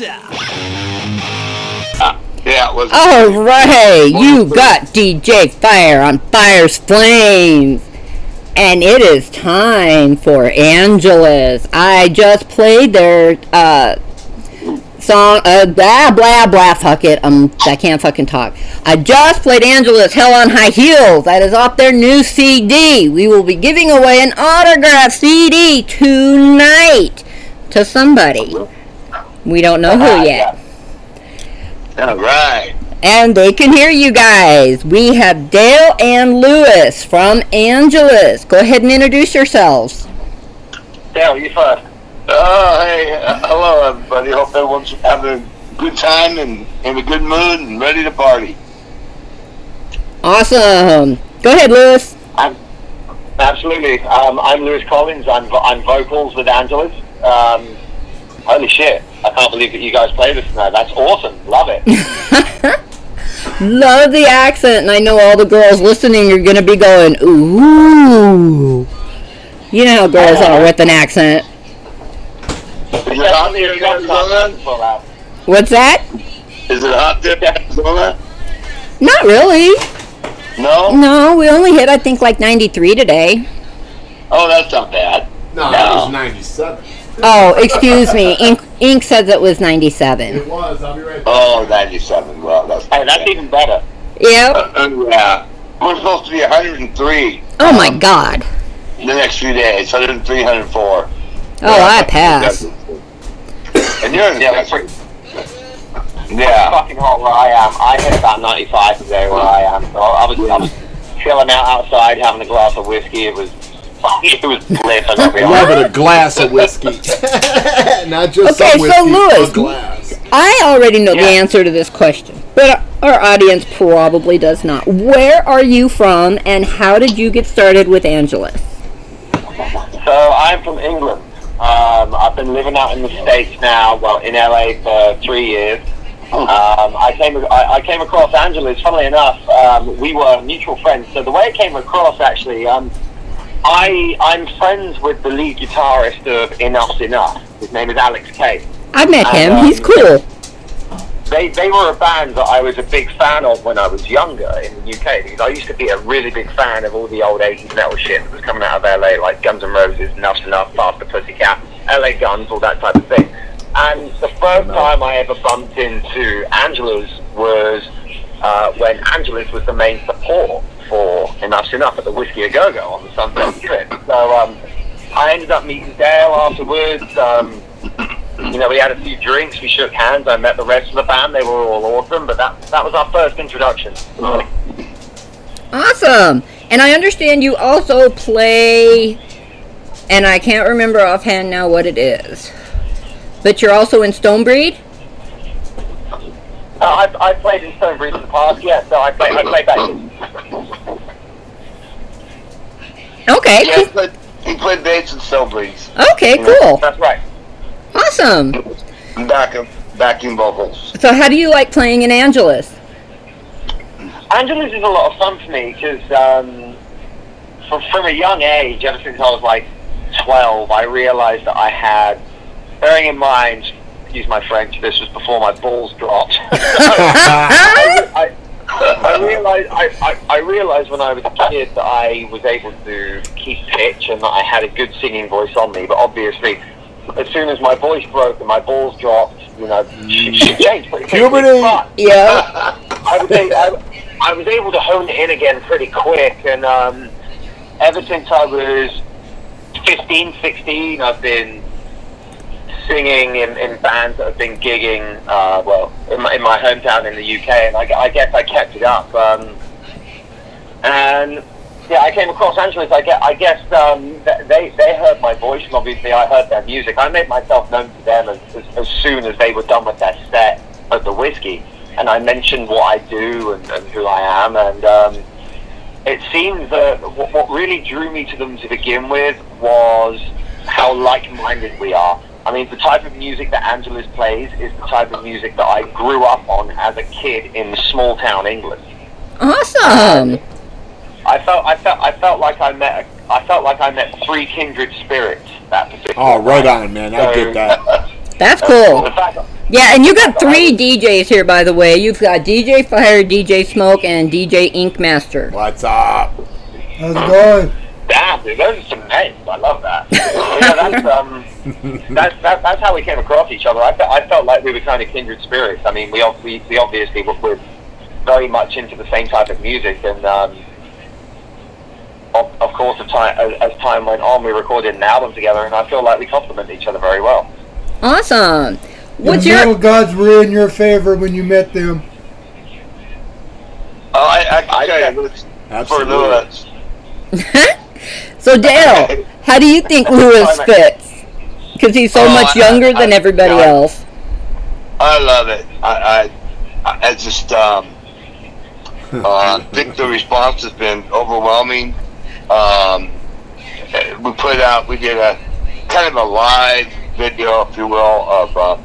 up. Yeah, it was. All right, you got DJ Fire on Fire's Flames. And it is time for Angeles. I just played their song, blah, blah, blah, fuck it. I can't fucking talk. I just played Angeles, Hell on High Heels. That is off their new CD. We will be giving away an autographed CD tonight to somebody. We don't know who yet. All right. And they can hear you guys. We have Dale and Lewis from Angeles. Go ahead and introduce yourselves. Dale, you first. Oh, hey. Hello, everybody. Hope everyone's having a good time and in a good mood and ready to party. Awesome. Go ahead, Lewis. Absolutely. I'm Lewis Collins. I'm vocals with Angeles. Holy shit. I can't believe that you guys play this now. That's awesome. Love it. Love the accent, and I know all the girls listening are going to be going, ooh. You know how girls are with an accent. Is it hot there in Arizona? What's that? Is it hot there in Arizona? Not really. No? No, we only hit, I think, like 93 today. Oh, that's not bad. No, that was 97. Oh, excuse me. Ink says it was 97. It was. I'll be right back. Oh, 97. Well, that's even better. Yep. We're supposed to be 103. Oh, my God. The next few days. 103, 104. Oh, I passed. And you're in the country. Yeah. That's fucking hot where I am. I hit about 95 today where I am. So I was chilling out outside having a glass of whiskey. It was... It was bliss, I'm gonna be honest. Having a glass of whiskey. Not just okay, whiskey, so Lewis, a glass. I already know the answer to this question, but our audience probably does not. Where are you from, and how did you get started with Angeles? So I'm from England. I've been living out in the States now, well, in LA for 3 years. I came across Angeles, funnily enough. We were mutual friends. So the way it came across, actually... I'm friends with the lead guitarist of Enuff Z'Nuff. His name is Alex Kane. I met him. He's cool. They were a band that I was a big fan of when I was younger in the UK, because I used to be a really big fan of all the old 80s metal shit that was coming out of LA, like Guns N' Roses, Enuff Z'Nuff, Faster Pussycat, LA Guns, all that type of thing. And the first time I ever bumped into Angeles was when Angeles was the main support for Enuff Z'Nuff at the Whisky a Go Go on the Sunset Strip. So I ended up meeting Dale afterwards. You know, we had a few drinks, we shook hands, I met the rest of the band, they were all awesome, but that was our first introduction. Awesome! And I understand you also play, and I can't remember offhand now what it is, but you're also in Stonebreed? I played in Sobries in the past, yeah, so I played back in. Okay. Yeah, he played bass in Sobries. Okay, cool. That's right. Awesome. Backing vocals. So how do you like playing in Angeles? Angeles is a lot of fun for me, because from a young age, ever since I was like 12, I realized that I had, bearing in mind... Excuse my French, this was before my balls dropped. I realized when I was a kid that I was able to keep pitch and that I had a good singing voice on me, but obviously as soon as my voice broke and my balls dropped, you know, she changed pretty quickly. But yeah. I was able to hone it in again pretty quick, and ever since I was 15, 16, I've been singing in bands that have been gigging, in my hometown in the UK, and I guess I kept it up. And yeah, I came across Angeles. I guess they heard my voice, and obviously I heard their music. I made myself known to them as soon as they were done with their set at the Whiskey, and I mentioned what I do and who I am, and it seemed that what really drew me to them to begin with was how like-minded we are. I mean, the type of music that Angeles plays is the type of music that I grew up on as a kid in small town England. Awesome. I felt like I met three kindred spirits that particular. Oh, right on, man! So, I get that. That's cool. The fact, Yeah, and you got three DJs here, by the way. You've got DJ Fire, DJ Smoke, and DJ Ink Master. What's up? How's it going? Damn, dude, those are some names. I love that. Yeah, that's how we came across each other. I felt like we were kind of kindred spirits. I mean, we obviously were very much into the same type of music, and of course, as time went on, we recorded an album together, and I feel like we complement each other very well. Awesome. What's your little gods were in your favor when you met them? Oh, I was for Lewis. So Dale, how do you think Lewis fits? Because he's so much younger than everybody else. I love it. I just think the response has been overwhelming. We did a kind of a live video, if you will, of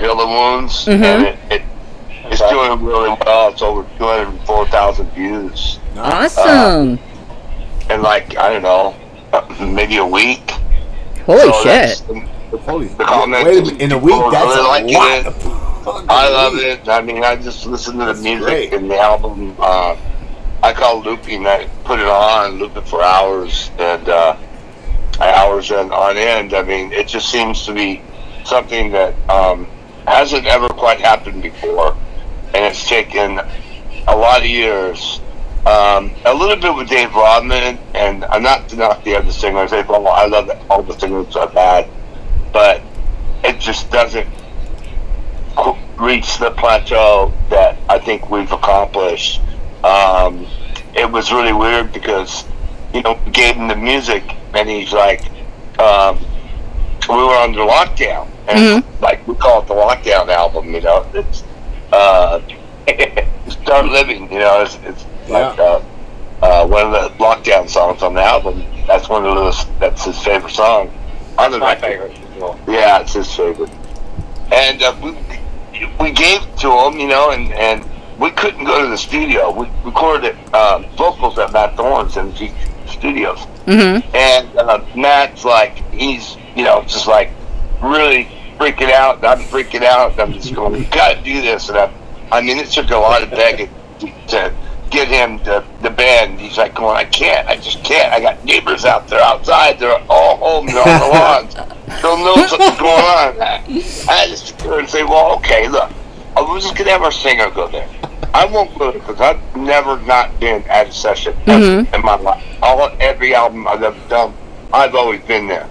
Heal the Wounds, and it's doing really well. It's over 204,000 views. Awesome. In like, I don't know, maybe a week. Holy shit. In a week, that's really a lot. I love it. I mean, I just listen to the music and the album. I call looping. I put it on, loop it for hours and hours on end. I mean, it just seems to be something that hasn't ever quite happened before, and it's taken a lot of years. A little bit with Dave Rodman, and I'm not to knock the other singers. I love all the singers I've had, but it just doesn't reach the plateau that I think we've accomplished. It was really weird because, you know, we gave him the music, and he's like, we were under lockdown, and like, we call it the lockdown album, you know. It's Start Living, you know. It's like one of the lockdown songs on the album. That's one of those. That's his favorite song. That's my favorite. Yeah, it's his favorite. And we gave it to him, you know, and we couldn't go to the studio. We recorded vocals at Matt Thorne's MG Studios, and Matt's like, he's, you know, just like really freaking out. And I'm freaking out. And I'm just going, we gotta do this. And I mean, it took a lot of begging to get him to the band. He's like, come on, I can't. I just can't. I got neighbors out there outside. They're all home. They're on the lawns. Don't know what's going on. I just couldn't say, well, okay, look, we're just going to have our singer go there. I won't go there because I've never not been at a session in my life. Every album I've ever done, I've always been there.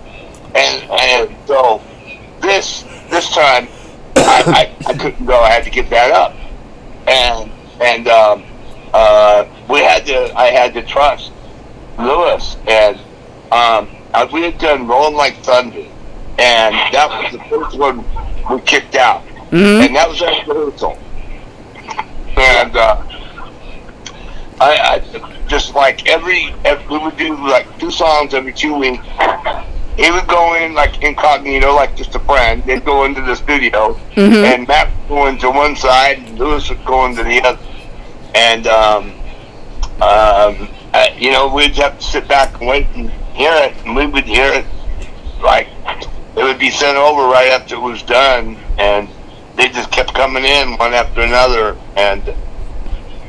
And so this time, I couldn't go. I had to give that up. And I had to trust Lewis, and we had done Rolling Like Thunder, and that was the first one we kicked out, and that was our rehearsal. And I just like we would do like two songs every 2 weeks. He would go in like incognito, like just a friend. They'd go into the studio, and Matt would go into one side, and Lewis would go into the other. And, you know, we'd have to sit back and wait and hear it, and we would hear it, like, it would be sent over right after it was done, and they just kept coming in one after another, and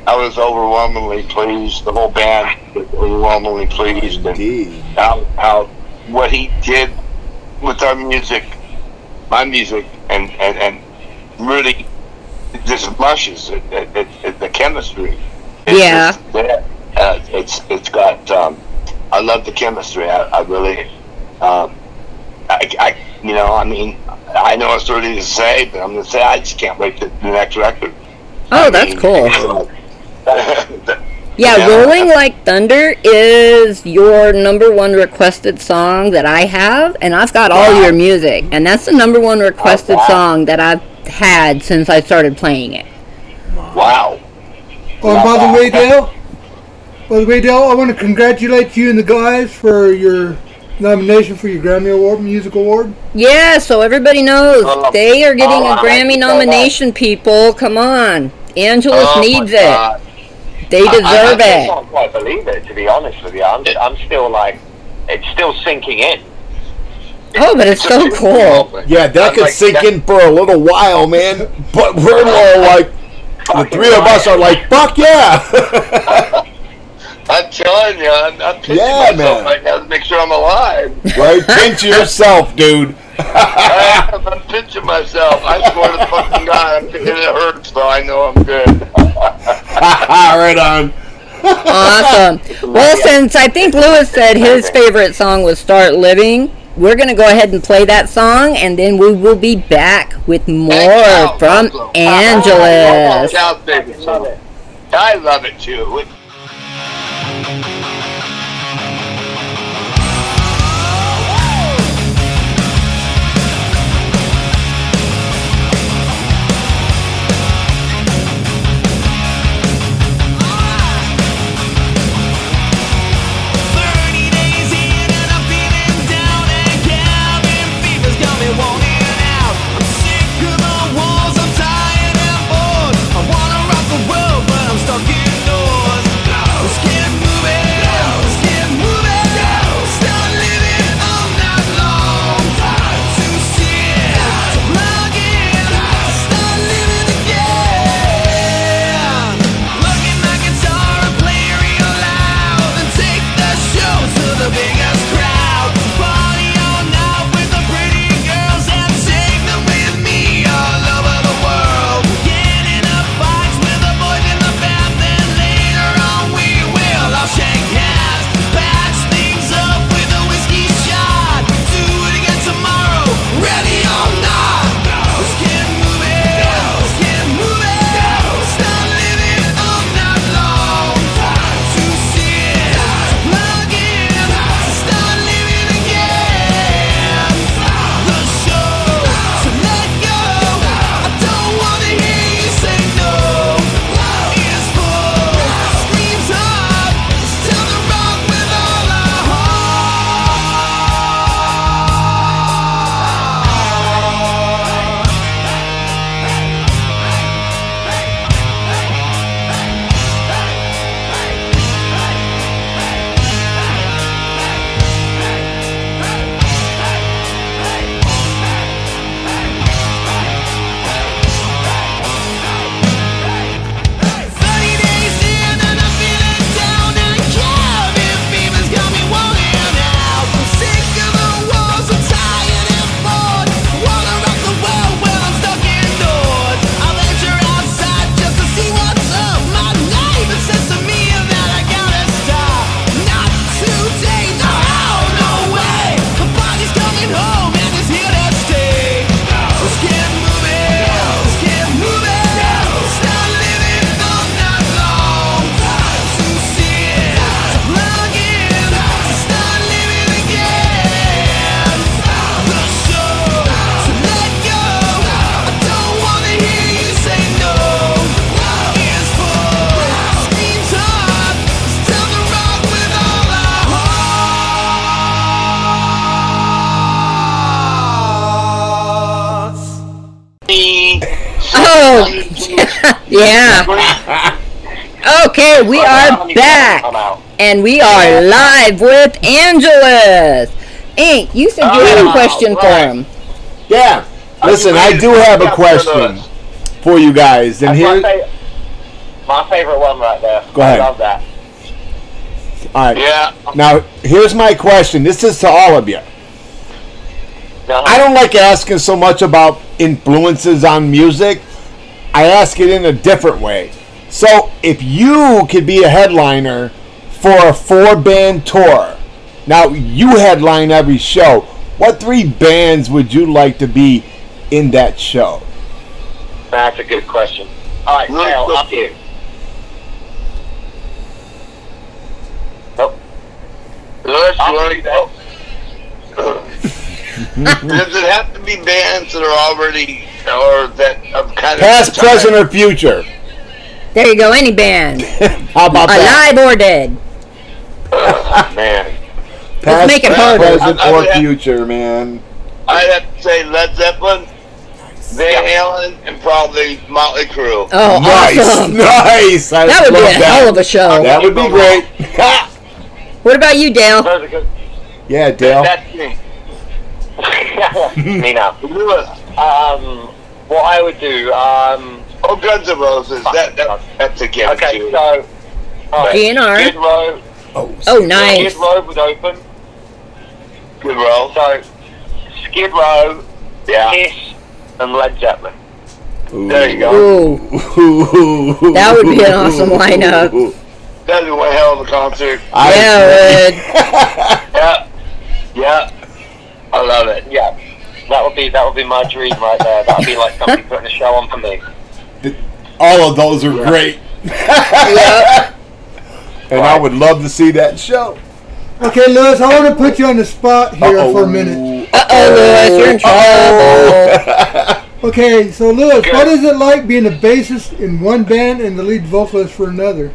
I was overwhelmingly pleased, the whole band was overwhelmingly pleased, and how what he did with our music, my music, and really just mushes the chemistry. It's it's got. I love the chemistry. I really, you know, I mean, I know it's early to say, but I'm gonna say I just can't wait to the next record. Oh, that's cool. Yeah, Rolling Like Thunder is your #1 requested song that I have, and I've got all your music, and that's the #1 requested song that I've had since I started playing it. Wow. Oh, and by the way, Dale, I want to congratulate you and the guys for your nomination for your Grammy Award, Music Award. Yeah, so everybody knows they are getting a Grammy nomination, people. Come on. Angelus needs it. They deserve it. I can't quite believe it, to be honest with you. I'm still like, it's still sinking in. Oh, but it's so cool. Yeah, that could sink in for a little while, man. But we're all like, the three of us are like, fuck yeah. I'm telling you, I'm pinching myself right now to make sure I'm alive. Right? Pinch yourself, dude. I am. I'm pinching myself. I swear to the fucking God, I'm thinking it hurts, so I know I'm good. Right on. Awesome. Well, since I think Lewis said his favorite song was Start Living, we're going to go ahead and play that song, and then we will be back with more from Angeles. I love it, too. Okay, we are back, and we are live with Angeles. Ink, you said you had a question for him. Yeah, listen, I do have a question for you guys. And here, my favorite one right there. Go ahead. I love that. All right. Yeah. Now, here's my question. This is to all of you. I don't like asking so much about influences on music. I ask it in a different way. So, if you could be a headliner for a four-band tour, now you headline every show, what three bands would you like to be in that show? That's a good question. All right, Dale, up to you. Nope. Lewis, you already know. Does it have to be bands that are already, or that have kind of... Past, present, or future. There you go, any band. How about that? Alive or dead. Man. Let's make it harder. Present or future, man. I'd have to say Led Zeppelin, Van Halen, and probably Motley Crue. Oh, nice. Awesome. Nice. That would be a hell of a show. That would be great. What about you, Dale? Yeah, Dale. That's me. Me now. Lewis, what I would do, Guns N' Roses. That's a given. Okay, too. So Skid Row. Oh, nice. Skid Row would open. Good roll. So Skid Row, Kiss, and Led Zeppelin. Ooh. There you go. Ooh. That would be an awesome lineup. That'd be one hell of a concert. Yeah, it would. Yeah. I love it. Yeah. That would be my dream right there. That would be like somebody putting a show on for me. All of those are great. And I would love to see that show. Okay, Lewis, I want to put you on the spot here for a minute. Lewis, you're in trouble. Okay, so Lewis, what is it like being a bassist in one band and the lead vocalist for another?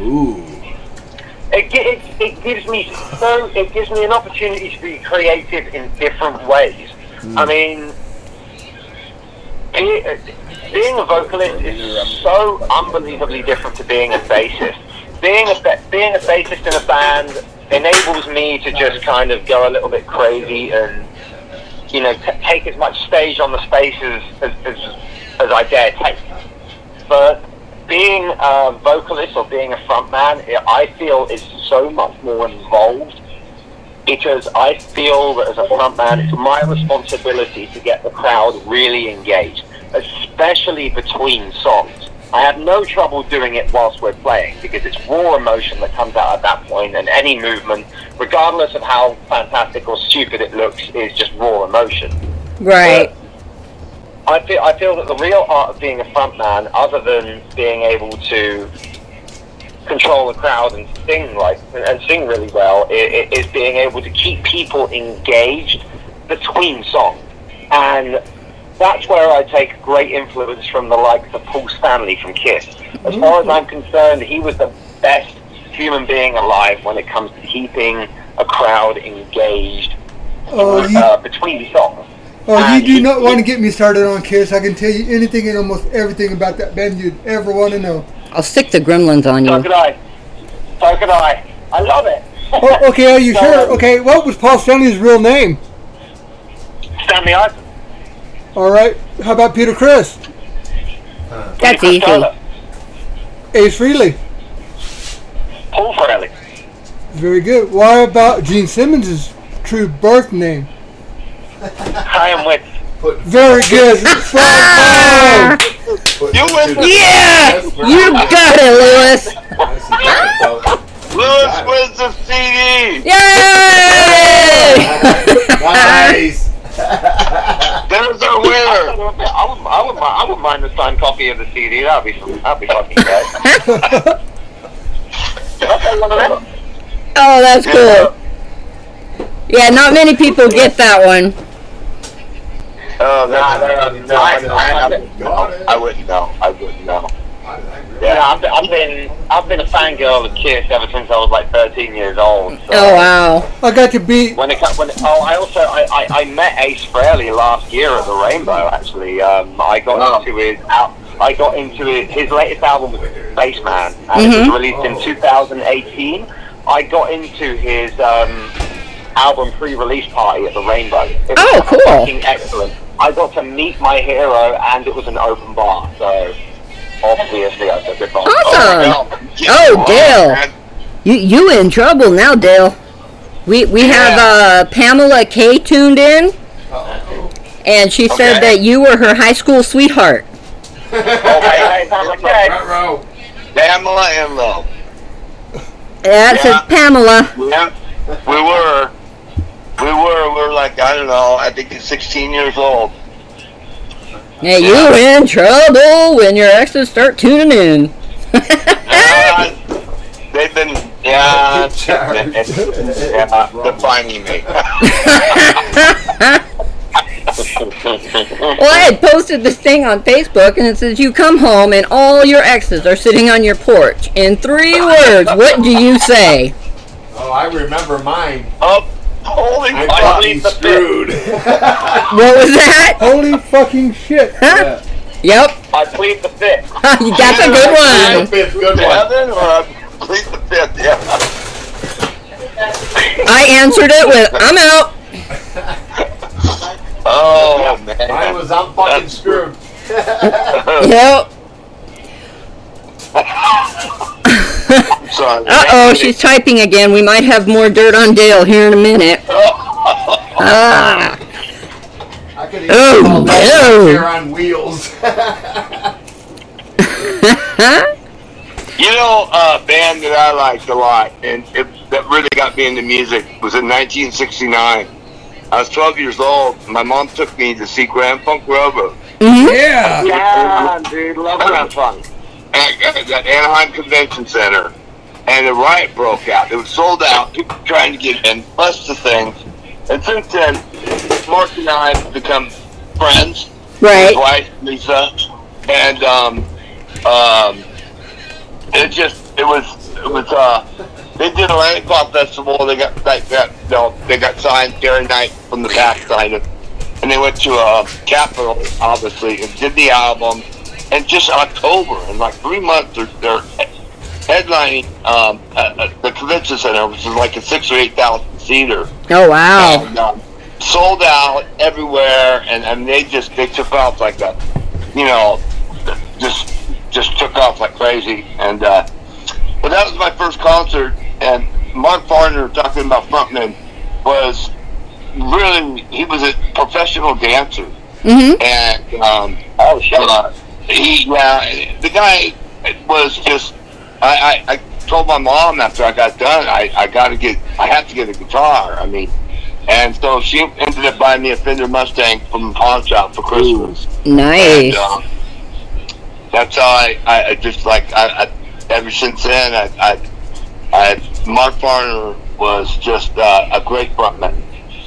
Ooh. It gives me an opportunity to be creative in different ways. Mm. I mean, being a vocalist is so unbelievably different to being a bassist. Being a bassist in a band enables me to just kind of go a little bit crazy and, you know, take as much stage on the space as I dare take. But being a vocalist or being a frontman, I feel is so much more involved, because I feel that as a frontman, it's my responsibility to get the crowd really engaged, especially between songs. I have no trouble doing it whilst we're playing, because it's raw emotion that comes out at that point, and any movement, regardless of how fantastic or stupid it looks, is just raw emotion. Right. But I feel that the real art of being a frontman, other than being able to control the crowd and sing really well, is being able to keep people engaged between songs. And that's where I take great influence from the likes of Paul Stanley from Kiss. As far as I'm concerned, he was the best human being alive when it comes to keeping a crowd engaged between songs. Oh, you do not want to get me started on Kiss. I can tell you anything and almost everything about that band you'd ever want to know. I'll stick the gremlins on you. So could I. I love it. Oh, okay, are you sure? Okay, what was Paul Stanley's real name? Stanley Iverson. All right. How about Peter Criss? That's easy. Ace Frehley. Paul Frehley. Very good. What about Gene Simmons' true birth name? I am with. Very good. You win. Yeah, you got it, Lewis. Lewis wins the CD. Yay! Nice. There's a winner. I would mind a signed copy of the CD. That'd be fucking great. Oh, that's cool. Yeah, not many people get that one. I wouldn't know. Yeah, I've been a fangirl of Kiss ever since I was like 13 years old. So. Oh wow! I got to beat. I met Ace Frehley last year at the Rainbow. Actually, I got into his latest album was Bassman, and it was released in 2018. I got into his album pre-release party at the Rainbow. It was fucking excellent. I got to meet my hero, and it was an open bar, so. Obviously, I took it off. Awesome! Oh, Dale! You in trouble now, Dale. We have Pamela K tuned in, and she said that you were her high school sweetheart. Okay, Pamela K. Pamela and Lil. That's it, Pamela. Yeah, we were like, I don't know, I think 16 years old. Yeah, you're in trouble when your exes start tuning in. They've been, defining me. Well, I had posted this thing on Facebook, and it says, you come home and all your exes are sitting on your porch. In 3 words, what do you say? Oh, I remember mine. Oh. Holy fucking screwed. What was that? Holy fucking shit. Huh? Yeah. Yep. I plead the fifth. That's a good one. I plead the fifth, yeah. I answered it with, I'm out. Oh, man. I'm fucking screwed. Yep. Uh-oh, she's typing again. We might have more dirt on Dale here in a minute. Ah. I could even call that here on wheels. You know, a band that I liked a lot, and that really got me into music, was in 1969. I was 12 years old. My mom took me to see Grand Funk Railroad. Mm-hmm. Yeah. Yeah, dude, love Grand Funk. At Anaheim Convention Center, and a riot broke out. It was sold out, people trying to get in, bust the thing. And since then, Mark and I have become friends. Right. His wife, Lisa. And they did a Lollipop Festival. They got signed Gary Knight from the backside of, and they went to Capitol, obviously, and did the album. And just October, in like 3 months, they're headlining at the convention center, which is like a 6,000 or 8,000 seater. Oh wow! And, sold out everywhere, and they took off like a, just took off like crazy. And but that was my first concert. And Mark Farner, talking about frontman, was really, he was a professional dancer, and oh shit. The guy was just, I told my mom after I got done, I have to get a guitar, and so she ended up buying me a Fender Mustang from the pawn shop for Christmas. Nice. And, that's how I just, like, ever since then, Mark Farner was just a great frontman,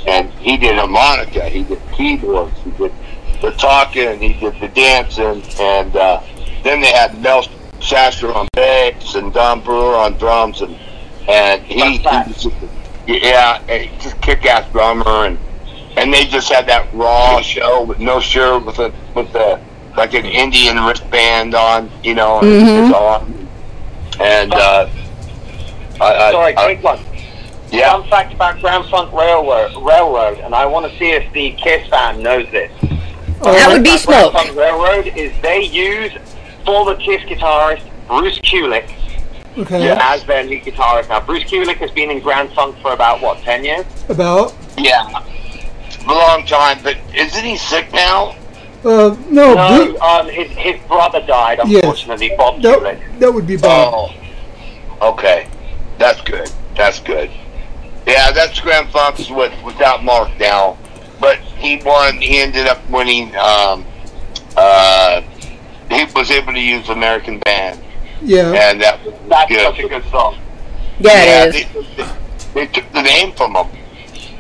and he did harmonica, he did keyboards, he did the talking, he did the dancing, and then they had Mel Sasser on bass and Don Brewer on drums, and he just kick-ass drummer, and they just had that raw show with no shirt, with like an Indian wristband on, and it was on. And quick one. Yeah. Fun fact about Grand Funk Railroad, and I want to see if the Kiss fan knows this. That would be Smoke. Grand Funk Railroad is, they use, for the Kiss guitarist, Bruce Kulick, as their lead guitarist. Now, Bruce Kulick has been in Grand Funk for about, what, 10 years? About? Yeah. A long time, but isn't he sick now? No. No, his brother died, unfortunately, Bob Kulick. That would be Bob. Oh, okay. That's good. That's good. Yeah, that's Grand Funk's without Mark now. But he won. He ended up winning. He was able to use American Band. Yeah, and that's such a good song. Yeah, it is. They took the name from him.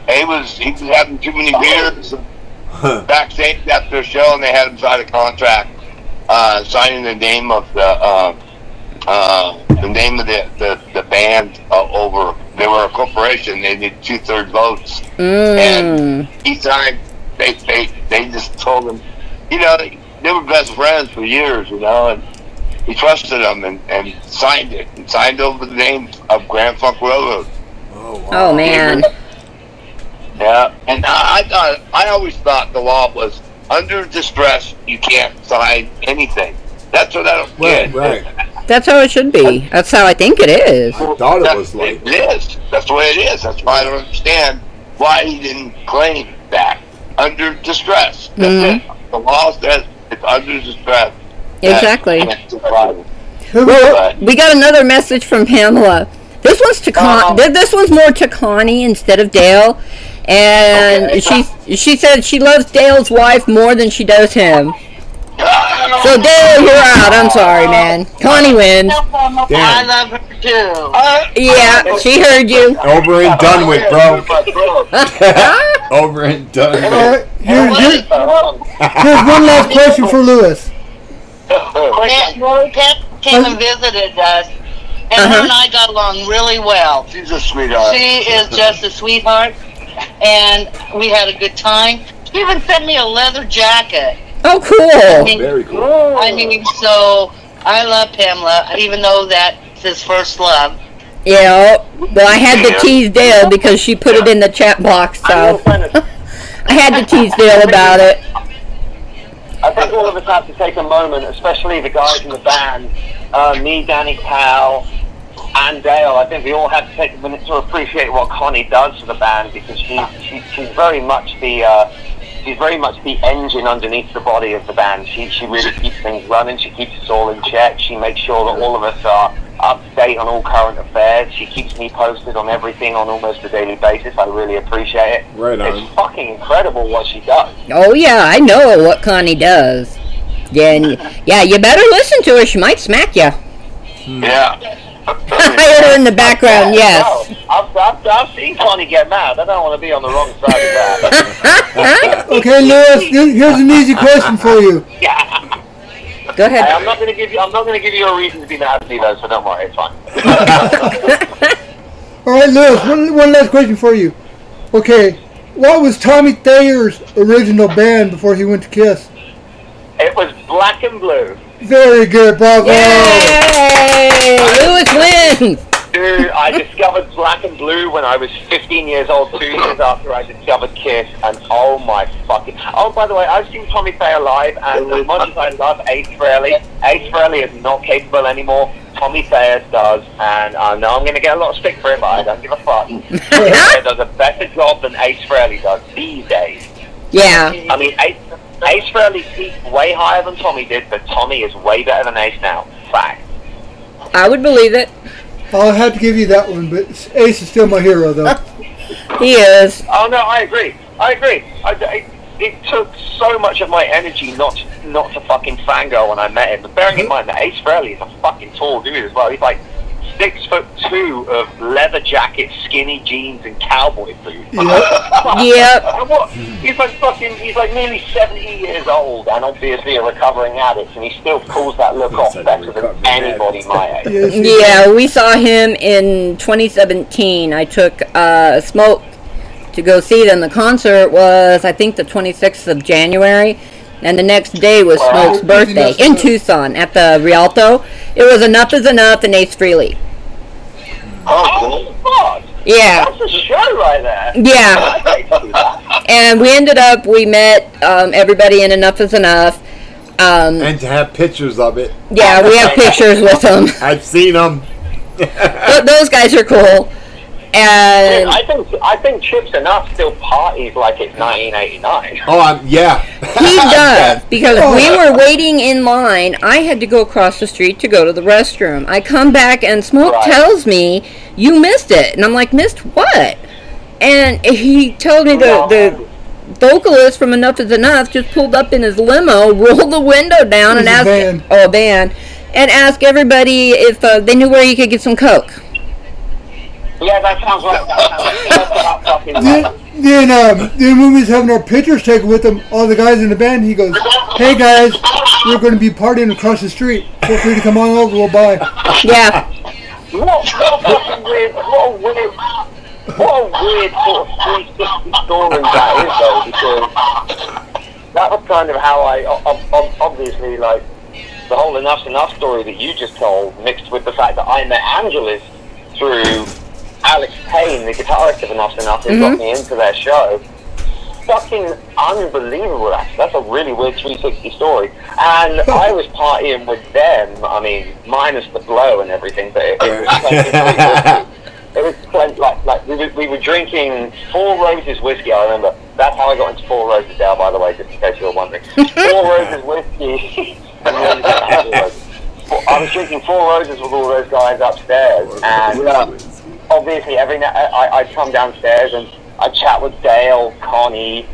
He was having too many beers. Backstage after a show, and they had him sign a contract, signing the name of the band over. They were a corporation. They did 2/3 votes, and he signed. They just told him, they were best friends for years, and he trusted them and signed it and signed over the name of Grand Funk Railroad. Oh, wow. Oh man. Yeah, and I always thought the law was under distress. You can't sign anything. That's what I don't get. Right. That's how it should be. That's how I think it is. I thought it was like it is. That's the way it is. That's why I don't understand why he didn't claim that under distress. That's it. The law says it's under distress. Exactly. Well, we got another message from Pamela. This one's to This one's more to Connie instead of Dale, and she said she loves Dale's wife more than she does him. So Dale, you're out. I'm sorry, man. Connie wins. I love her too. Yeah, she heard you. Over and done with, bro. Over and done with. Here's one last question for Lewis. Lewis came and visited us, and her and I got along really well. She's a sweetheart. She is just a sweetheart, and we had a good time. She even sent me a leather jacket. Oh, cool. Very cool. So I love Pamela, even though that's his first love. Yeah, well, I had to tease Dale because she put it in the chat box, so. I had to tease Dale about it. I think all of us have to take a moment, especially the guys in the band, me, Danny Powell, and Dale. I think we all have to take a minute to appreciate what Connie does for the band, because she's very much the she's very much the engine underneath the body of the band. She really keeps things running. She keeps us all in check. She makes sure that all of us are up to date on all current affairs. She keeps me posted on everything on almost a daily basis. I really appreciate it. Right on. It's fucking incredible what she does. Oh yeah, I know what Connie does. Yeah, you better listen to her. She might smack you. Yeah. I heard her in the background, yes. I've seen Connie get mad. I don't want to be on the wrong side of that. Okay, Lewis, here's an easy question for you. Yeah. Go ahead. Hey, I'm not going to give you a reason to be mad at me, though, so don't worry. It's fine. All right, Lewis, one last question for you. Okay, what was Tommy Thayer's original band before he went to Kiss? It was Black and Blue. Very good, bravo! Yay! Lewis wins! Dude, I discovered Black and Blue when I was 15 years old, 2 years after I discovered Kiss, and oh my fucking... Oh, by the way, I've seen Tommy Thayer live, and as much as I love Ace Frehley is not capable anymore. Tommy Thayer does, and I know I'm going to get a lot of stick for it, but I don't give a fuck. Tommy Thayer does a better job than Ace Frehley does these days. Yeah. I mean, Ace Frehley peaked way higher than Tommy did, but Tommy is way better than Ace now. Fact. I would believe it. I'll have to give you that one, but Ace is still my hero, though. He is. Oh, no, I agree. I agree. It took so much of my energy not to fucking fangirl when I met him. But bearing in mind that Ace Frehley is a fucking tall dude as well. He's like 6'2" of leather jacket, skinny jeans, and cowboy boots. Yep. He's like nearly 70 years old, and obviously a recovering addict, and he still pulls that look off better than anybody my age. Yeah, we saw him in 2017. I took Smoke to go see them. The concert was, I think, the 26th of January. And the next day was Smoke's birthday in Tucson at the Rialto. It was Enuff Is Enuff and Ace Frehley. Oh, God. Yeah. That's a show right there. Yeah. And we ended up, we met everybody in Enuff Is Enuff. And to have pictures of it. Yeah, we have pictures with them. I've seen them. Those guys are cool. And I think Chips Enuff still parties like it's 1989. Oh, yeah. He does, because we were waiting in line. I had to go across the street to go to the restroom. I come back and Smoke tells me, you missed it. And I'm like, missed what? And he told me the vocalist from Enuff Is Enuff just pulled up in his limo, rolled the window down, and asked and asked everybody if they knew where you could get some Coke. Yeah, that sounds like Then when we was having our pictures taken with them, all the guys in the band, he goes, hey guys, we're going to be partying across the street. Feel free to come on over, we'll buy. Yeah. What a weird sort of 360 story that is, though, because that was kind of how I, obviously, like, the whole Enuff's Enuff story that you just told, mixed with the fact that I met Angeles through Alex Kane, the guitarist of Enuff Z'Nuff, who got me into their show. Fucking unbelievable, actually. That's a really weird 360 story. And I was partying with them, I mean, minus the blow and everything, but it was like, it was plenty, like we were drinking Four Roses whiskey, I remember. That's how I got into Four Roses, Dale, by the way, just in case you were wondering. Four Roses whiskey. I was drinking Four Roses with all those guys upstairs, and obviously every night I'd come downstairs and I'd chat with Dale, Connie,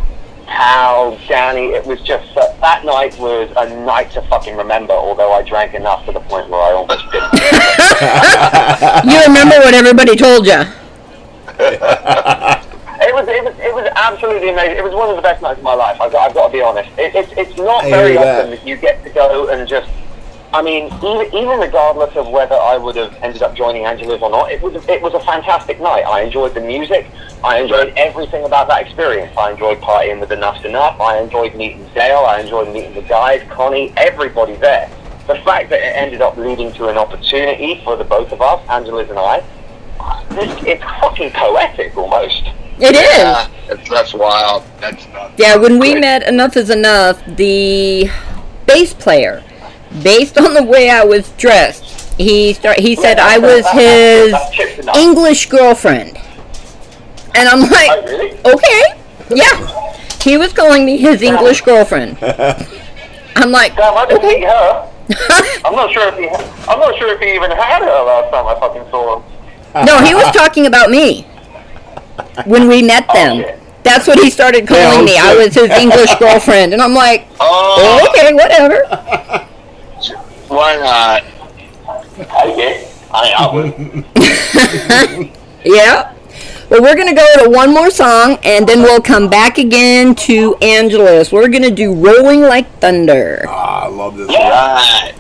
Cal, Danny. It was just that night was a night to fucking remember, although I drank Enuff to the point where I almost didn't. You remember what everybody told you. It was absolutely amazing. It was one of the best nights of my life. I've got to be honest. It's not very often that you get to go and just... I mean, even regardless of whether I would have ended up joining Angeles or not, it was a fantastic night. I enjoyed the music. I enjoyed everything about that experience. I enjoyed partying with Enuff Z'Nuff. I enjoyed meeting Dale. I enjoyed meeting the guys, Connie, everybody there. The fact that it ended up leading to an opportunity for the both of us, Angeles and I, it's fucking poetic almost. It is. Yeah, that's wild. That's nuts. Yeah, when we met Enuff Z'Nuff, the bass player, based on the way I was dressed, he said I was his English girlfriend. And I'm like, oh, really? Okay, yeah. He was calling me his English girlfriend. I'm like, damn, I didn't okay. meet her. I'm not sure if he even had her last time I fucking saw him. No, he was talking about me when we met them. Oh, that's what he started calling me. I was his English girlfriend, and I'm like, oh, okay, whatever. Why not? I would. Yeah. Well, we're going to go to one more song, and then we'll come back again to Angeles. We're going to do Rolling Like Thunder. Ah, I love this one.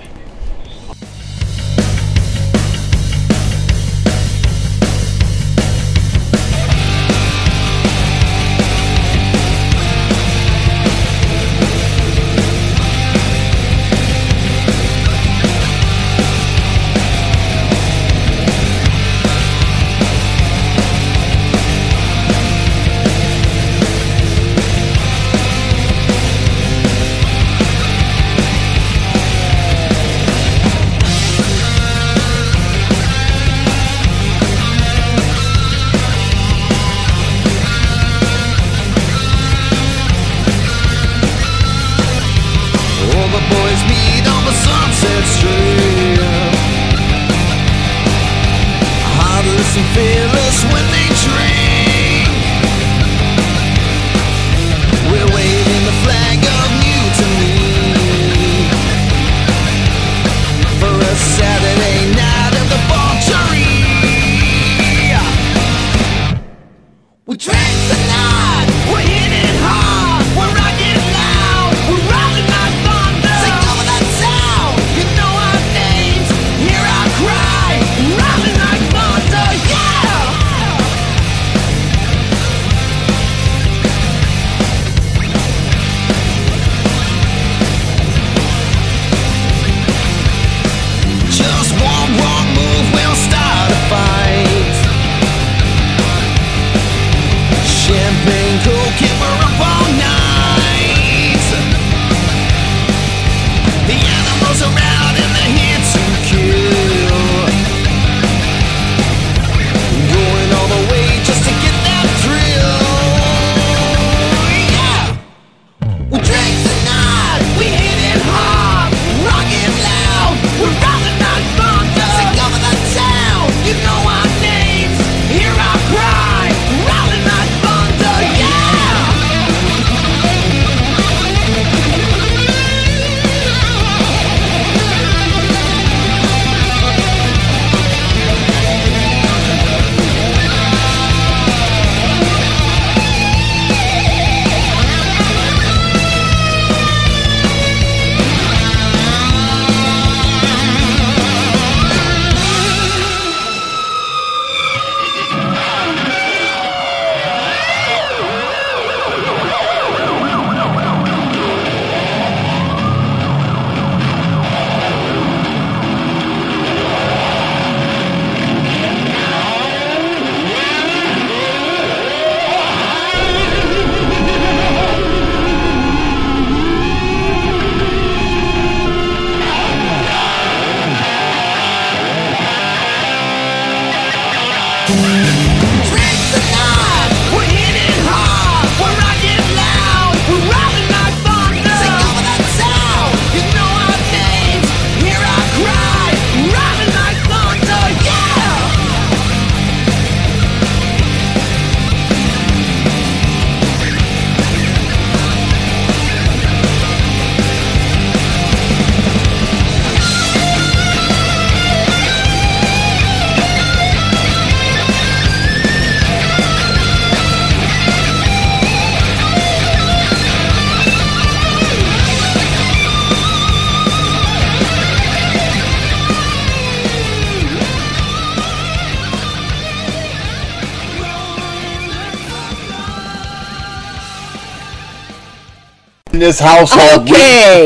This household, we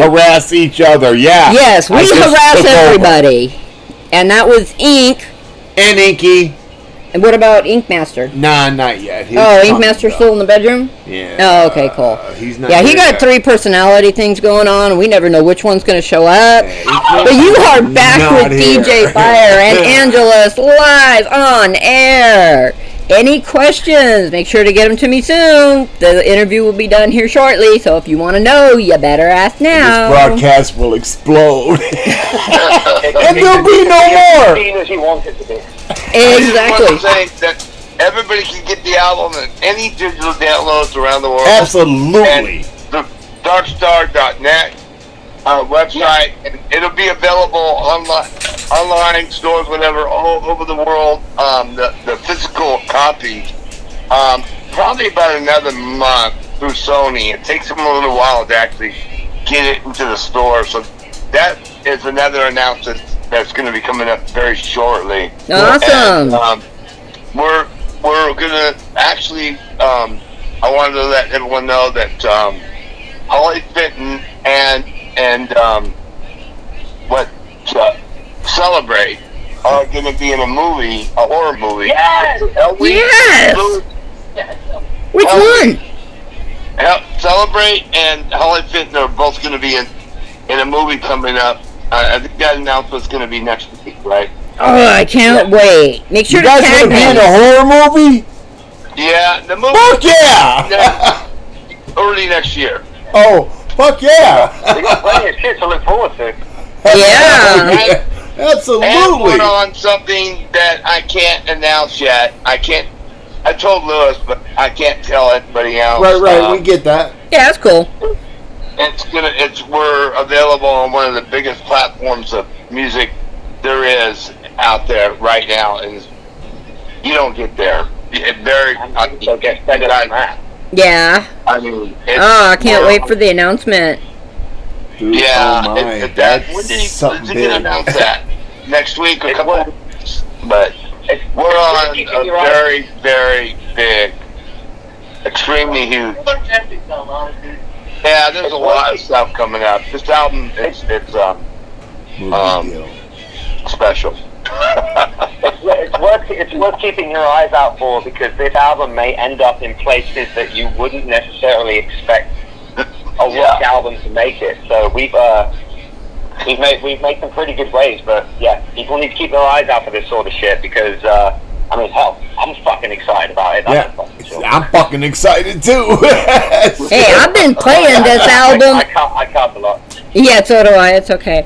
harass each other. Yeah. Yes, we harass everybody. And that was Ink and Inky And what about Ink Master? Nah, not yet. He's Ink Master's still in the bedroom? Yeah. Oh, okay, cool. He's not he got three personality things going on, and we never know which one's going to show up. Yeah, but you are back with here. DJ Fire and Angelus live on air. Any questions, make sure to get them to me soon. The interview will be done here shortly, so if you want to know, you better ask now. This broadcast will explode. And there'll be no more. As he wants it to be. Exactly. I just want to say that everybody can get the album and any digital downloads around the world. Absolutely. The darkstar.net website, and it'll be available online. Online stores, whatever, all over the world. The physical copy, probably about another month through Sony. It takes them a little while to actually get it into the store. So that is another announcement that's going to be coming up very shortly. Awesome. And, we're gonna actually. I wanted to let everyone know that Holly Fenton and Celebrate are going to be in a movie, a horror movie. Yes! Yes! Which one? Celebrate and Holly Fenton are both going to be in a movie coming up. I think that announcement's going to be next week, right? Oh, I can't wait. Make sure you guys are going to be in a horror movie? Yeah, the movie. Fuck yeah! Early next year. Oh, fuck yeah! We got plenty of shit to look forward to. Yeah! Absolutely. And put on something that I can't announce yet. I told Lewis, but I can't tell anybody else. Right. We get that. Yeah, that's cool. We're available on one of the biggest platforms of music there is out there right now, and you don't get there. Yeah. I mean. I can't wait for the announcement. Dude, yeah, when did you announce that? Next week or a couple of weeks? But we're on a very, very big, extremely huge. Yeah, there's a lot of stuff coming up. This album is special. It's worth keeping your eyes out for, because this album may end up in places that you wouldn't necessarily expect a rock album to make it. So we've made some pretty good waves, but yeah, people need to keep their eyes out for this sort of shit, because I mean, hell, I'm fucking excited about it. Yeah. I'm fucking excited too. Hey, I've been playing this album. I can't a lot. Yeah, so do I. It's okay.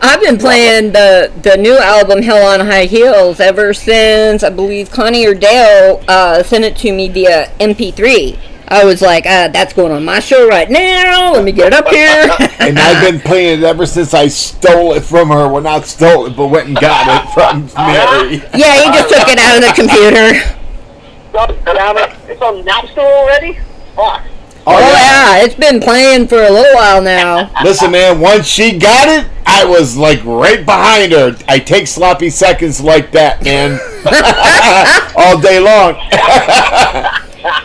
I've been playing the new album Hell on High Heels ever since I believe Connie or Dale sent it to me via MP3. I was like, that's going on my show right now. Let me get it up here. And I've been playing it ever since I stole it from her. Well, not stole it, but went and got it from Mary. Yeah, you just took it out of the computer. It's on Napster already? Fuck. Oh yeah, it's been playing for a little while now. Listen, man, once she got it, I was like right behind her. I take sloppy seconds like that, man. All day long.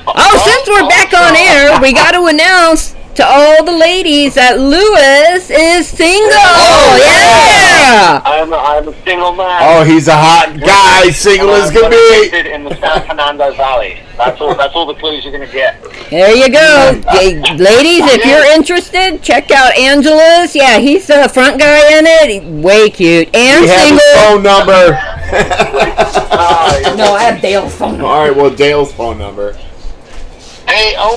Oh, since we're back on air, we got to announce to all the ladies that Lewis is single. Oh, yeah! I'm a single man. Oh, he's a hot guy, single as can be. In the San Fernando Valley. That's all the clues you're going to get. There you go. Ladies, if you're interested, check out Angelus. Yeah, he's the front guy in it. He's way cute. And we single. Have his phone number. No, I have Dale's phone number. All right, well, Dale's phone number. Hey, I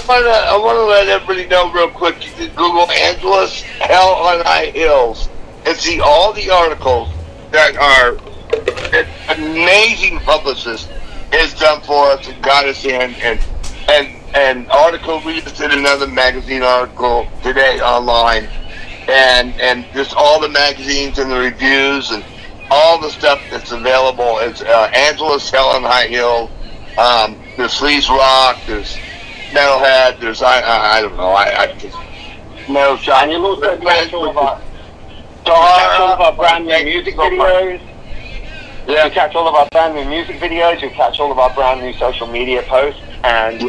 want to let everybody know real quick. You can Google Angelus Hell on High Heels and see all the articles that are amazing publicists has done for us and got us in, and article. We just did another magazine article today online, and just all the magazines and the reviews and all the stuff that's available is Angelus Hell on High Heels. There's sleaze rock. There's metalhead, there's I don't know, I just metal shot. And you look at all of our brand new music videos. Yeah. You catch all of our brand new music videos. You catch all of our brand new social media posts. And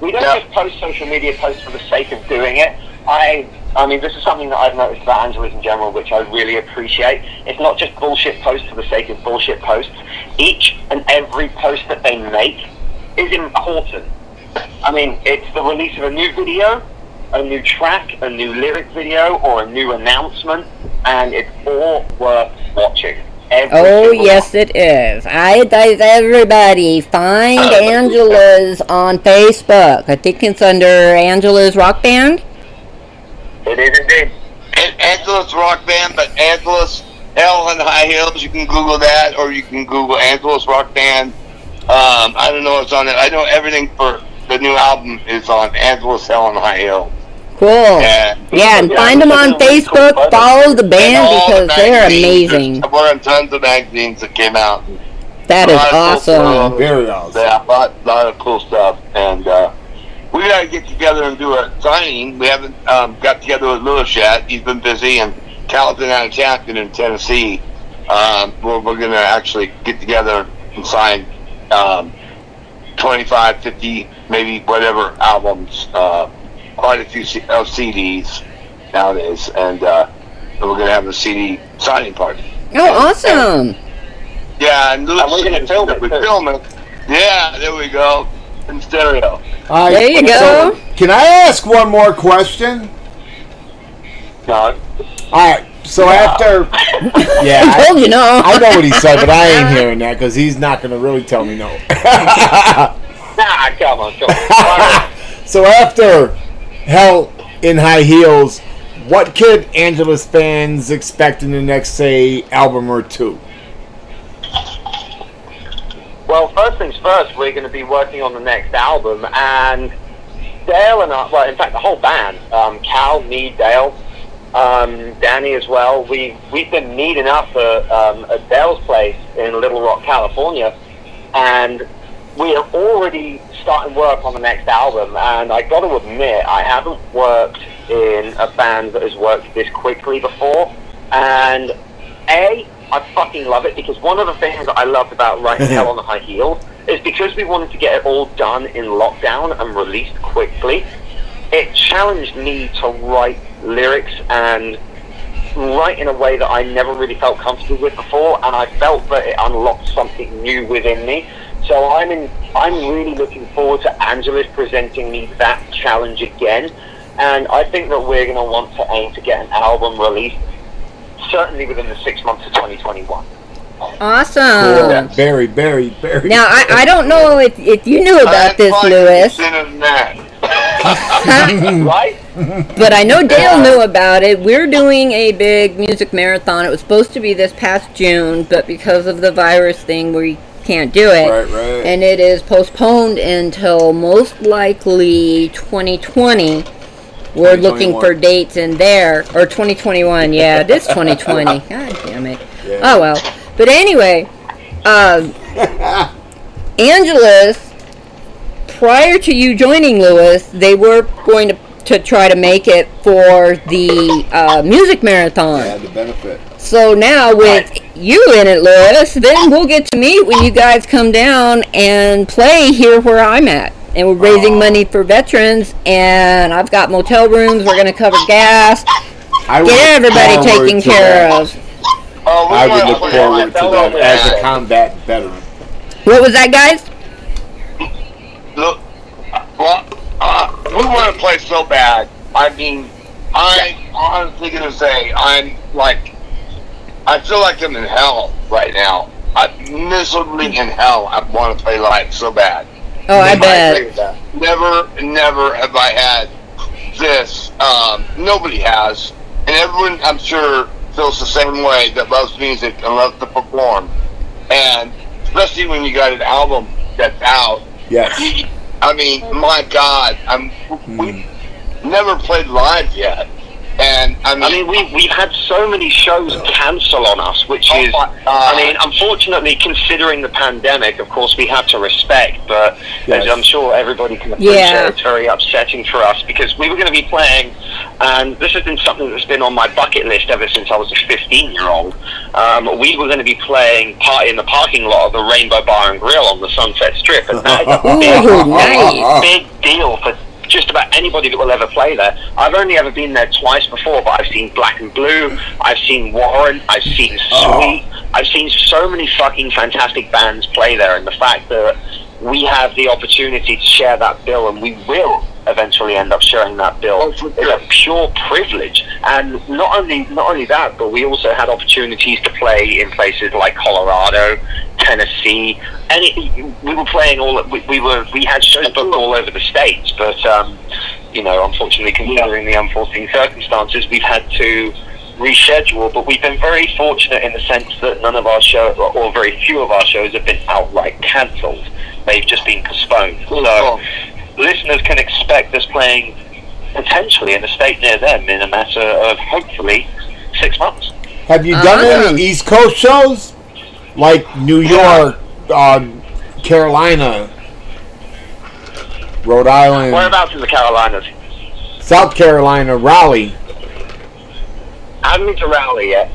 we don't just post social media posts for the sake of doing it. I mean, this is something that I've noticed about Angeles in general, which I really appreciate. It's not just bullshit posts for the sake of bullshit posts. Each and every post that they make is important. I mean, it's the release of a new video, a new track, a new lyric video, or a new announcement, and it's all worth watching. Oh, yes, it is. I advise everybody, find Angela's on Facebook. I think it's under Angela's Rock Band. It is indeed. Angela's Rock Band, but Angela's Hell on High Heels, you can Google that, or you can Google Angela's Rock Band. I don't know what's on it. I know everything for the new album is on Angela's Hell on High Heels. Cool. Yeah, and find them on Facebook, follow the band, because they're amazing. I've learned tons of magazines that came out. That is awesome. Very awesome. Yeah, a lot of cool stuff. And we got to get together and do a signing. We haven't got together with Lewis yet. He's been busy, and Cal's been out of Jackson in Tennessee. We're going to actually get together and sign 25, 50, maybe whatever albums, quite a few CDs nowadays, and we're going to have a CD signing party. Oh, awesome! And we're going to film it. Yeah, there we go. In stereo. There you go. So, can I ask one more question? No. Alright, so after... I told you no. I know what he said, but I ain't hearing that, because he's not going to really tell me no. Nah, come on. So after... Hell in High Heels, what could Angeles fans expect in the next, say, album or two? Well, first things first, we're going to be working on the next album, and Dale and I, well, in fact, the whole band, Cal, me, Dale, Danny as well, we've been meeting up at Dale's place in Little Rock, California, and we are already starting work on the next album, and I gotta admit, I haven't worked in a band that has worked this quickly before, and I fucking love it, because one of the things that I loved about writing Hell on the High Heels is because we wanted to get it all done in lockdown and released quickly, it challenged me to write lyrics and write in a way that I never really felt comfortable with before, and I felt that it unlocked something new within me. So I'm really looking forward to Angeles presenting me that challenge again, and I think that we're going to want to aim to get an album released certainly within the 6 months of 2021. Awesome. Cool. Very, very, very. Now I don't know if you knew about this, Lewis. Right? But I know Dale knew about it. We're doing a big music marathon. It was supposed to be this past June, but because of the virus thing, we can't do it, right. And it is postponed until most likely 2020. We're looking for dates in there, or 2021. Yeah, it is 2020. God damn it. Yeah. Oh well. But anyway, Angeles, prior to you joining Lewis, they were going to try to make it for the music marathon. Yeah, the benefit. So now with you in it, Lewis, then we'll get to meet when you guys come down and play here where I'm at. And we're raising money for veterans, and I've got motel rooms. We're going to cover gas. Get everybody taken care of. I would look forward to that as a combat veteran. What was that, guys? Look, we want to play so bad. I mean, I'm honestly going to say I feel like I'm in hell right now. I'm miserably in hell. I want to play live so bad. Oh, I bet. Never have I had this. Nobody has. And everyone, I'm sure, feels the same way that loves music and loves to perform. And especially when you got an album that's out. Yes. I mean, my God. We've never played live yet. And I mean we've had so many shows cancel on us, which is, I mean, unfortunately, considering the pandemic, of course, we have to respect, but as I'm sure everybody can appreciate, it's very upsetting for us, because we were going to be playing, and this has been something that's been on my bucket list ever since I was a 15-year-old. We were going to be playing in the parking lot of the Rainbow Bar and Grill on the Sunset Strip, and that is a big deal for just about anybody that will ever play there. I've only ever been there twice before, but I've seen Black and Blue, I've seen Warren, I've seen Sweet, I've seen so many fucking fantastic bands play there, and the fact that we have the opportunity to share that bill, and we will eventually end up sharing that bill, is a pure privilege. And not only that, but we also had opportunities to play in places like Colorado, Tennessee, and we were playing we had shows booked all over the states, but you know, unfortunately, considering the unforeseen circumstances, we've had to reschedule. But we've been very fortunate in the sense that none of our shows, or very few of our shows, have been outright cancelled. They've just been postponed. So listeners can expect us playing potentially in a state near them in a matter of hopefully 6 months. Have you done any East Coast shows? Like New York, Carolina, Rhode Island. Whereabouts in the Carolinas? South Carolina, Raleigh. I haven't been to Raleigh yet.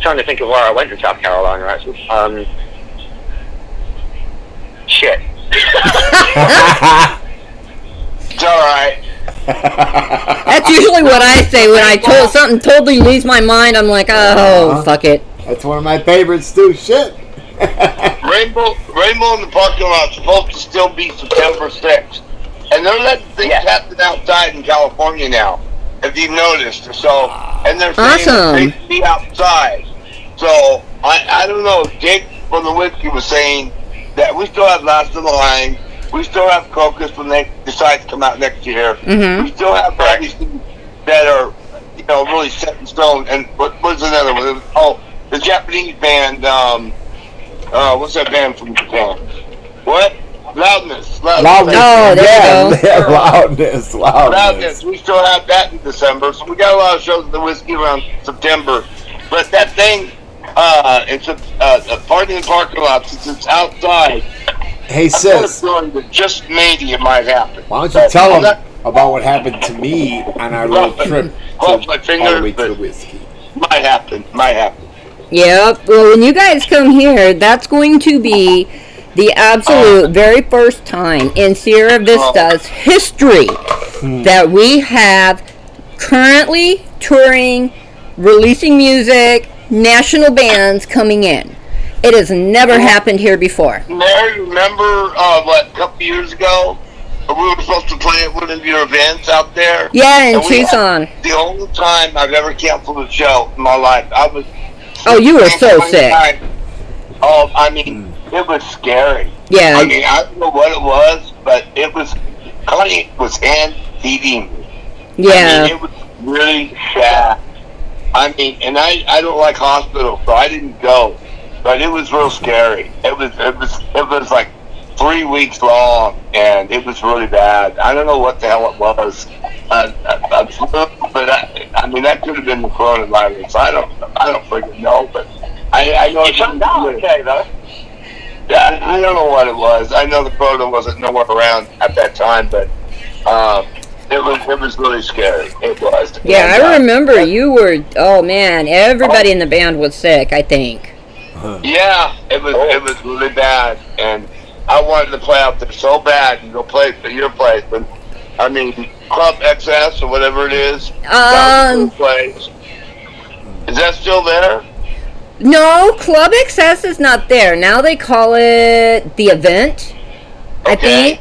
Trying to think of where I went in South Carolina, actually. Shit. It's alright. That's usually what I say when something totally leaves my mind. I'm like, oh, fuck it. That's one of my favorites too. Shit. Rainbow in the Parking Lot is supposed to still be September 6th, and they're letting things happen outside in California now. If you noticed, and they're saying they can be outside. So I don't know. Jake from the Whiskey was saying that we still have Last in the Line. We still have Crocus when they decide to come out next year. Mm-hmm. We still have parties that are, you know, really set in stone. And what's another one? The Japanese band. What's that band from Japan? What? Loudness. Oh, there you go. Loudness. We still have that in December. So we got a lot of shows at the Whiskey around September. But that thing, it's a party in the parking lot. It's outside. Hey, sis. Just maybe it might happen. Why don't you tell them about what happened to me on our little trip all the way to the Whiskey? Might happen. Yep. Well, when you guys come here, that's going to be the absolute very first time in Sierra Vista's history that we have currently touring, releasing music, national bands coming in. It has never happened here before. Mary, remember, a couple years ago, we were supposed to play at one of your events out there? Yeah, in Tucson. The only time I've ever canceled a show in my life. I was. Oh, you were so sick. I mean, it was scary. Yeah. I mean, I don't know what it was, but it was. Connie was hand-feeding me. Yeah. I mean, it was really sad. I mean, and I don't like hospitals, so I didn't go. But it was real scary. It was like 3 weeks long, and it was really bad. I don't know what the hell it was. I mean, that could have been the coronavirus. I don't freaking know. But I know it turned out okay though. Yeah, I don't know what it was. I know the corona wasn't nowhere around at that time, but it was really scary. It was. Yeah, I remember you were. Oh man, everybody in the band was sick, I think. Yeah, it was really bad, and I wanted to play out there so bad and go play at your place. But I mean, Club XS or whatever it is, place. Is that still there? No, Club XS is not there now. They call it the event. Okay. I think.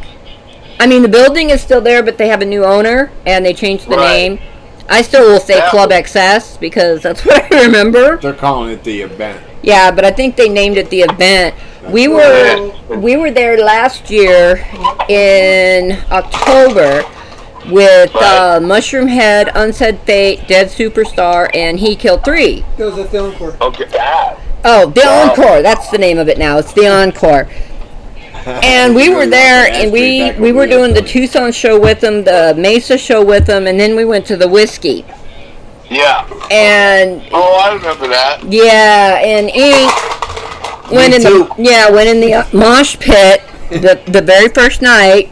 I mean, the building is still there, but they have a new owner and they changed the name. I still will say Club XS because that's what I remember. They're calling it the event. Yeah, but I think they named it the event. We were there last year in October with Mushroom Head, Unsaid Fate, Dead Superstar, and He Killed 3. It was at the Encore. Okay. Oh, the Encore. That's the name of it now. It's the Encore. And we were there, and we were doing the Tucson show with them, the Mesa show with them, and then we went to the Whiskey. Yeah. And I remember that. Yeah, and Ink went in the mosh pit the very first night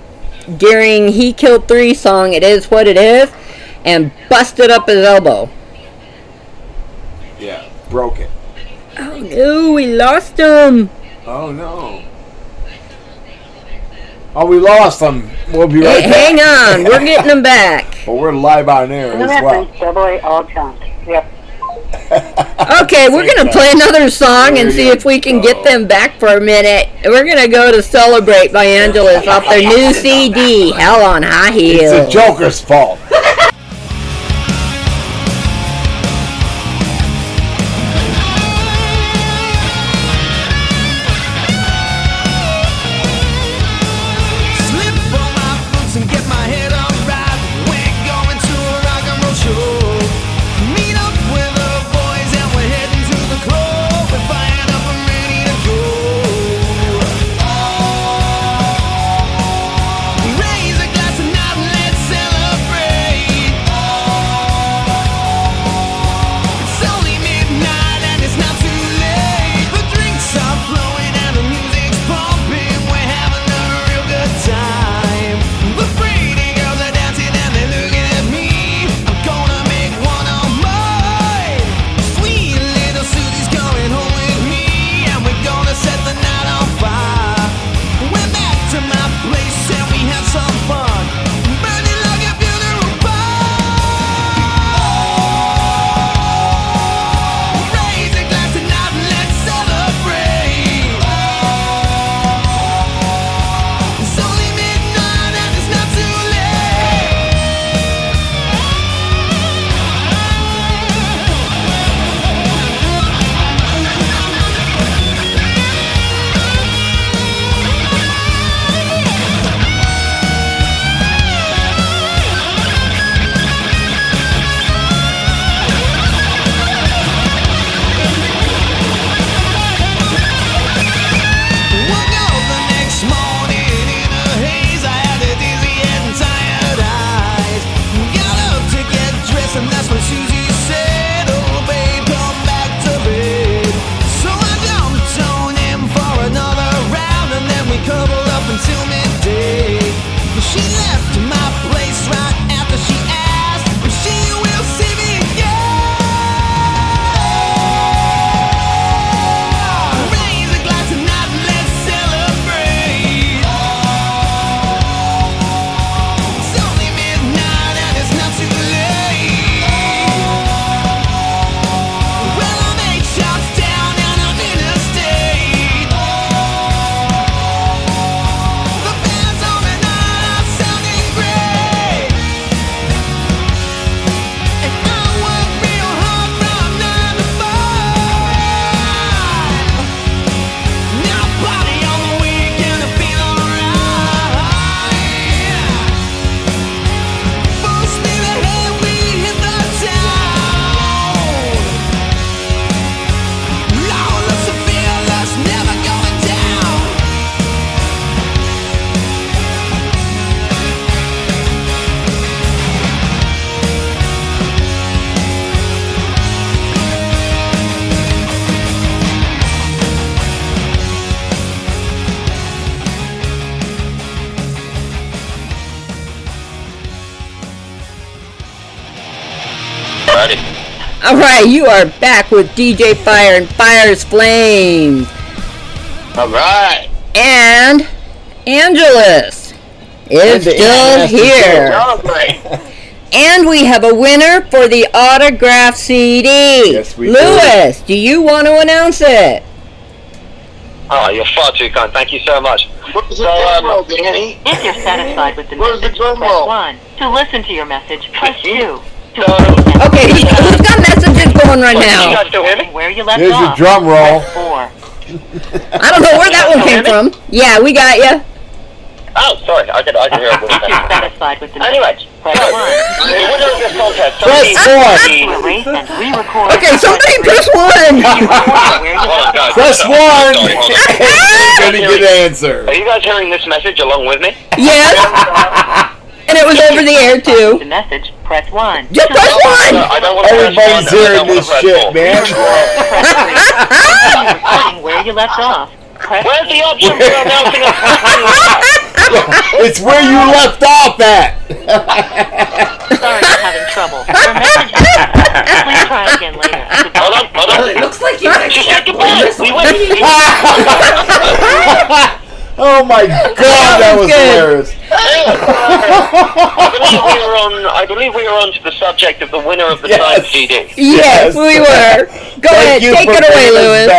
during He Killed 3 song It Is What It Is, and busted up his elbow. Yeah, broke it. Oh no, we lost him. Oh no. Oh, we lost them. We'll be right back. Hang on. We're getting them back. But we're live on air as well. Subway all time. Yep. Okay, we're going to play another song and see if we can get them back for a minute. We're going to go to Celebrate by Angelus off their new CD, Hell on High Heels. It's the Joker's fault. Alright, you are back with DJ Fire and Fire's Flames. Alright. And Angelus is still here. And we have a winner for the autograph CD. Yes, we do. Lewis, do you want to announce it? Oh, you're far too kind. Thank you so much. What was the drum roll, Danny? If you're satisfied with the message, press 1. To listen to your message, press 2. Okay, we've got messages going right now. Here's your drum roll. I don't know where that one came from. Yeah, we got you. Oh, sorry, I can hear it. Anyway, press 1. Okay, somebody press 1. Press 1. You're gonna get an answer. Are you guys hearing this message along with me? Yes. And it was over the air too. The message, press 1. Just press 1. Everybody's hearing this shit, man. Where you left off. Where's the option for announcing a press? It's where you left off at. Sorry, I'm having trouble. Your message. Please try again later. Hold on. It looks like you. She said goodbye. We went. Oh Oh my God, that was hilarious. I believe we were on to the subject of the winner of the Time CD. Yes, we were. Go ahead, take it away, Lewis.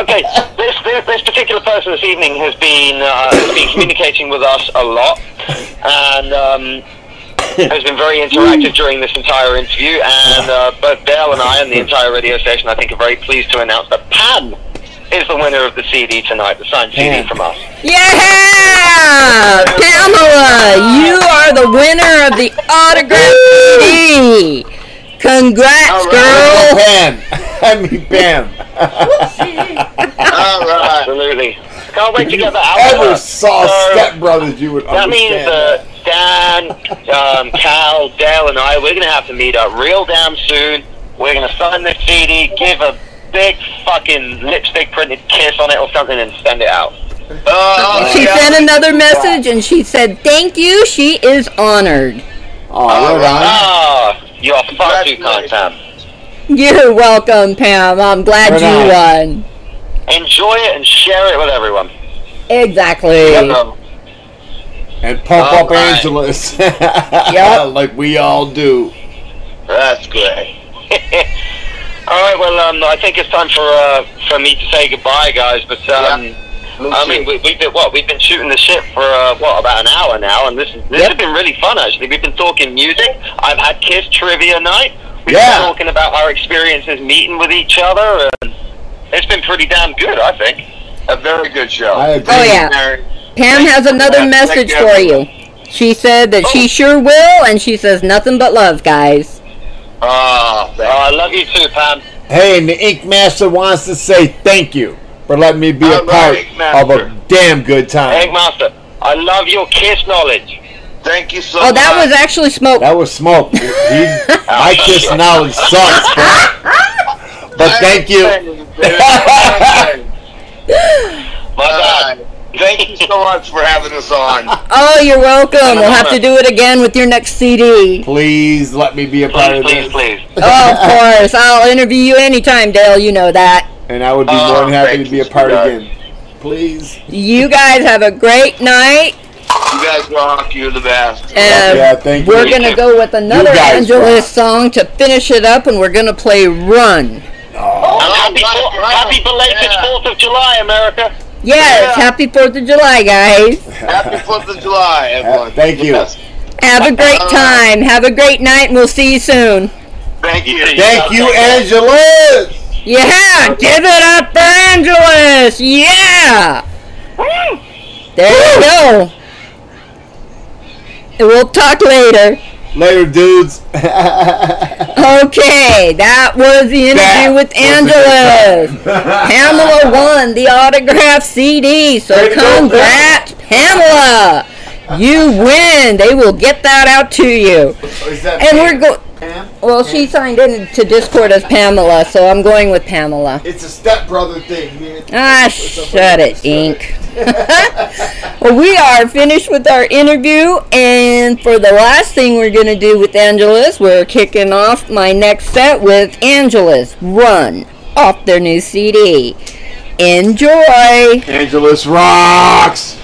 Okay, this particular person this evening has been communicating with us a lot, and has been very interactive during this entire interview, and both Dale and I and the entire radio station, I think, are very pleased to announce that Pam is the winner of the CD tonight, the signed CD from us. Yeah! Pamela, you are the winner of the autographed CD! Congrats, girl! Pam! I mean, Pam! Alright, absolutely. Can't wait to get that out of her. Ever saw Step Brothers, you would understand. That means Dan, Cal, Dale, and I, we're going to have to meet up real damn soon. We're going to sign this CD, give a big fucking lipstick printed kiss on it or something, and send it out. She sent another message, and she said, "Thank you, she is honored." Oh, you're far too kind, Pam. You're welcome, Pam. I'm glad you won. Enjoy it and share it with everyone. Exactly. And pump up Angelus. Like we all do. That's great. Alright, well, I think it's time for me to say goodbye, guys, but I mean, we've been shooting the shit for about an hour now, and this has been really fun, actually. We've been talking music. I've had Kiss trivia night. We've been talking about our experiences meeting with each other, and it's been pretty damn good, I think. A very good show. I agree. Oh yeah. Pam has another message for you. She said that she sure will, and she says nothing but love, guys. Oh, I love you too, Pam. Hey, and the Ink Master wants to say thank you for letting me be a part of a damn good time. Ink Master, I love your Kiss knowledge. Thank you so much. Oh, that was actually Smoke. That was Smoke. My Kiss knowledge sucks, but thank you. My God. Thank you so much for having us on. Oh, you're welcome. We'll have to do it again with your next CD. Please let me be a part of this. Please, please. Oh, of course. I'll interview you anytime, Dale. You know that. And I would be more than happy to be a part again. Please. You guys have a great night. You guys rock. You're the best. Yeah, thank you. We're going to go with another Angelus song to finish it up, and we're going to play Run. Oh, happy belated 4th of July, America. Yes, happy 4th of July, guys. Happy 4th of July, everyone. Thank you. Have a great time. Have a great night, and we'll see you soon. Thank you. Thank you, Angelus. Yeah, give it up for Angelus. Yeah. Woo. There you go. And we'll talk later. Later, dudes. Okay, that was the interview with Angelus. Pamela won the autographed CD, so congrats, Pamela. You win. They will get that out to you. And we're Well, she signed in to Discord as Pamela, so I'm going with Pamela. It's a stepbrother thing. Man. Ah, shut it, Ink. Well, we are finished with our interview, and for the last thing we're going to do with Angelus, we're kicking off my next set with Angelus Run off their new CD. Enjoy! Angelus rocks!